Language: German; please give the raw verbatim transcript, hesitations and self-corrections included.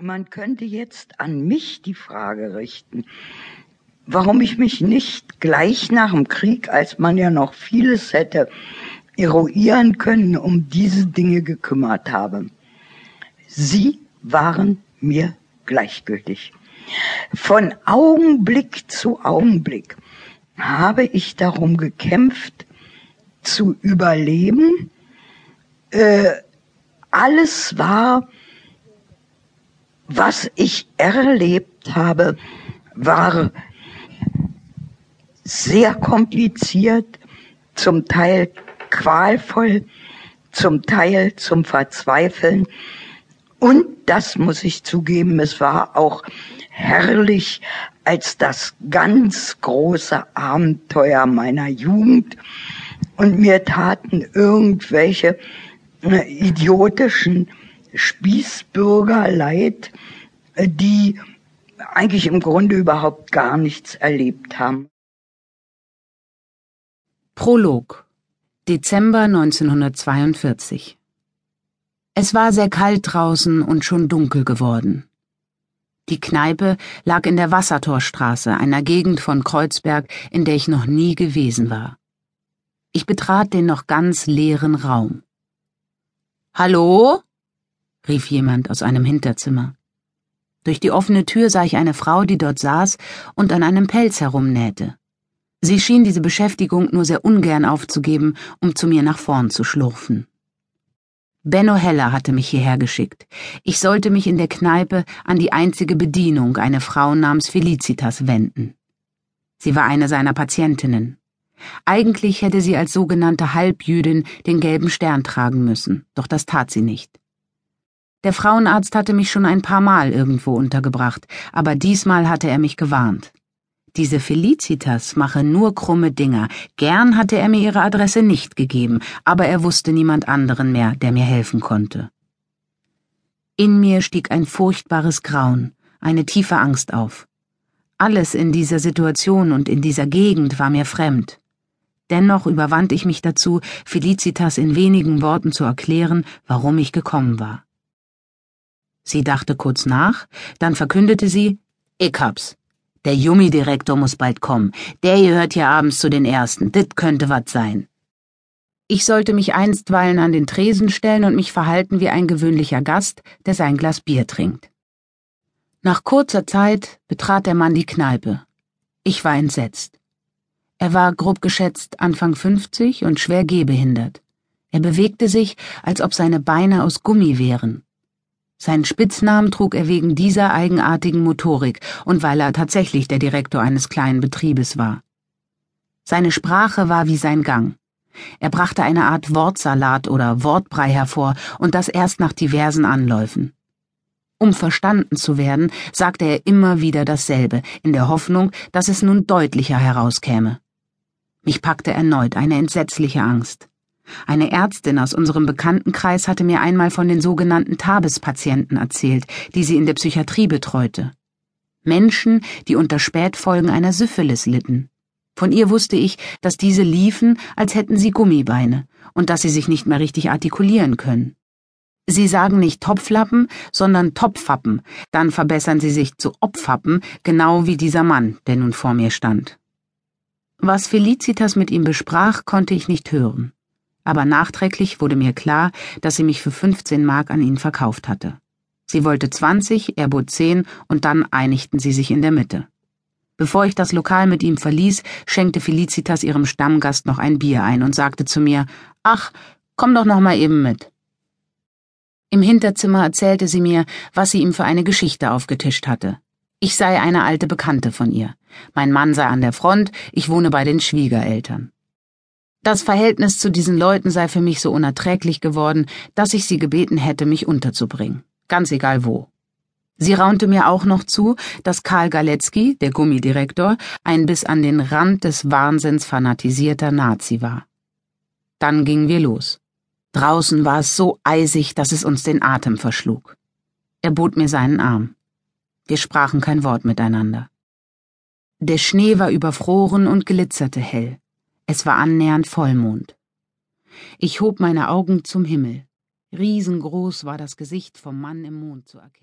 Man könnte jetzt an mich die Frage richten, warum ich mich nicht gleich nach dem Krieg, als man ja noch vieles hätte eruieren können, um diese Dinge gekümmert habe. Sie waren mir gleichgültig. Von Augenblick zu Augenblick habe ich darum gekämpft, zu überleben. Äh, alles war, was ich erlebt habe, war sehr kompliziert, zum Teil qualvoll, zum Teil zum Verzweifeln. Und das muss ich zugeben, es war auch herrlich, als das ganz große Abenteuer meiner Jugend. Und mir taten irgendwelche äh, idiotischen Spießbürger leid, die eigentlich im Grunde überhaupt gar nichts erlebt haben. Prolog, Dezember neunzehnhundertzweiundvierzig. Es war sehr kalt draußen und schon dunkel geworden. Die Kneipe lag in der Wassertorstraße, einer Gegend von Kreuzberg, in der ich noch nie gewesen war. Ich betrat den noch ganz leeren Raum. »Hallo?« rief jemand aus einem Hinterzimmer. Durch die offene Tür sah ich eine Frau, die dort saß und an einem Pelz herumnähte. Sie schien diese Beschäftigung nur sehr ungern aufzugeben, um zu mir nach vorn zu schlurfen. Benno Heller hatte mich hierher geschickt. Ich sollte mich in der Kneipe an die einzige Bedienung, eine Frau namens Felicitas, wenden. Sie war eine seiner Patientinnen. Eigentlich hätte sie als sogenannte Halbjüdin den gelben Stern tragen müssen, doch das tat sie nicht. Der Frauenarzt hatte mich schon ein paar Mal irgendwo untergebracht, aber diesmal hatte er mich gewarnt. Diese Felicitas mache nur krumme Dinger. Gern hatte er mir ihre Adresse nicht gegeben, aber er wusste niemand anderen mehr, der mir helfen konnte. In mir stieg ein furchtbares Grauen, eine tiefe Angst auf. Alles in dieser Situation und in dieser Gegend war mir fremd. Dennoch überwand ich mich dazu, Felicitas in wenigen Worten zu erklären, warum ich gekommen war. Sie dachte kurz nach, dann verkündete sie, »Ich hab's. Der Jummi-Direktor muss bald kommen. Der gehört ja abends zu den Ersten. Das könnte was sein.« Ich sollte mich einstweilen an den Tresen stellen und mich verhalten wie ein gewöhnlicher Gast, der sein Glas Bier trinkt. Nach kurzer Zeit betrat der Mann die Kneipe. Ich war entsetzt. Er war grob geschätzt Anfang fünfzig und schwer gehbehindert. Er bewegte sich, als ob seine Beine aus Gummi wären. Seinen Spitznamen trug er wegen dieser eigenartigen Motorik und weil er tatsächlich der Direktor eines kleinen Betriebes war. Seine Sprache war wie sein Gang. Er brachte eine Art Wortsalat oder Wortbrei hervor und das erst nach diversen Anläufen. Um verstanden zu werden, sagte er immer wieder dasselbe, in der Hoffnung, dass es nun deutlicher herauskäme. Mich packte erneut eine entsetzliche Angst. Eine Ärztin aus unserem Bekanntenkreis hatte mir einmal von den sogenannten Tabes-Patienten erzählt, die sie in der Psychiatrie betreute. Menschen, die unter Spätfolgen einer Syphilis litten. Von ihr wusste ich, dass diese liefen, als hätten sie Gummibeine und dass sie sich nicht mehr richtig artikulieren können. Sie sagen nicht Topflappen, sondern Topfappen, dann verbessern sie sich zu Opfappen, genau wie dieser Mann, der nun vor mir stand. Was Felicitas mit ihm besprach, konnte ich nicht hören. Aber nachträglich wurde mir klar, dass sie mich für fünfzehn Mark an ihn verkauft hatte. Sie wollte zwanzig, er bot zehn und dann einigten sie sich in der Mitte. Bevor ich das Lokal mit ihm verließ, schenkte Felicitas ihrem Stammgast noch ein Bier ein und sagte zu mir, »Ach, komm doch noch mal eben mit.« Im Hinterzimmer erzählte sie mir, was sie ihm für eine Geschichte aufgetischt hatte. Ich sei eine alte Bekannte von ihr. Mein Mann sei an der Front, ich wohne bei den Schwiegereltern. Das Verhältnis zu diesen Leuten sei für mich so unerträglich geworden, dass ich sie gebeten hätte, mich unterzubringen. Ganz egal wo. Sie raunte mir auch noch zu, dass Karl Galetzky, der Gummidirektor, ein bis an den Rand des Wahnsinns fanatisierter Nazi war. Dann gingen wir los. Draußen war es so eisig, dass es uns den Atem verschlug. Er bot mir seinen Arm. Wir sprachen kein Wort miteinander. Der Schnee war überfroren und glitzerte hell. Es war annähernd Vollmond. Ich hob meine Augen zum Himmel. Riesengroß war das Gesicht vom Mann im Mond zu erkennen.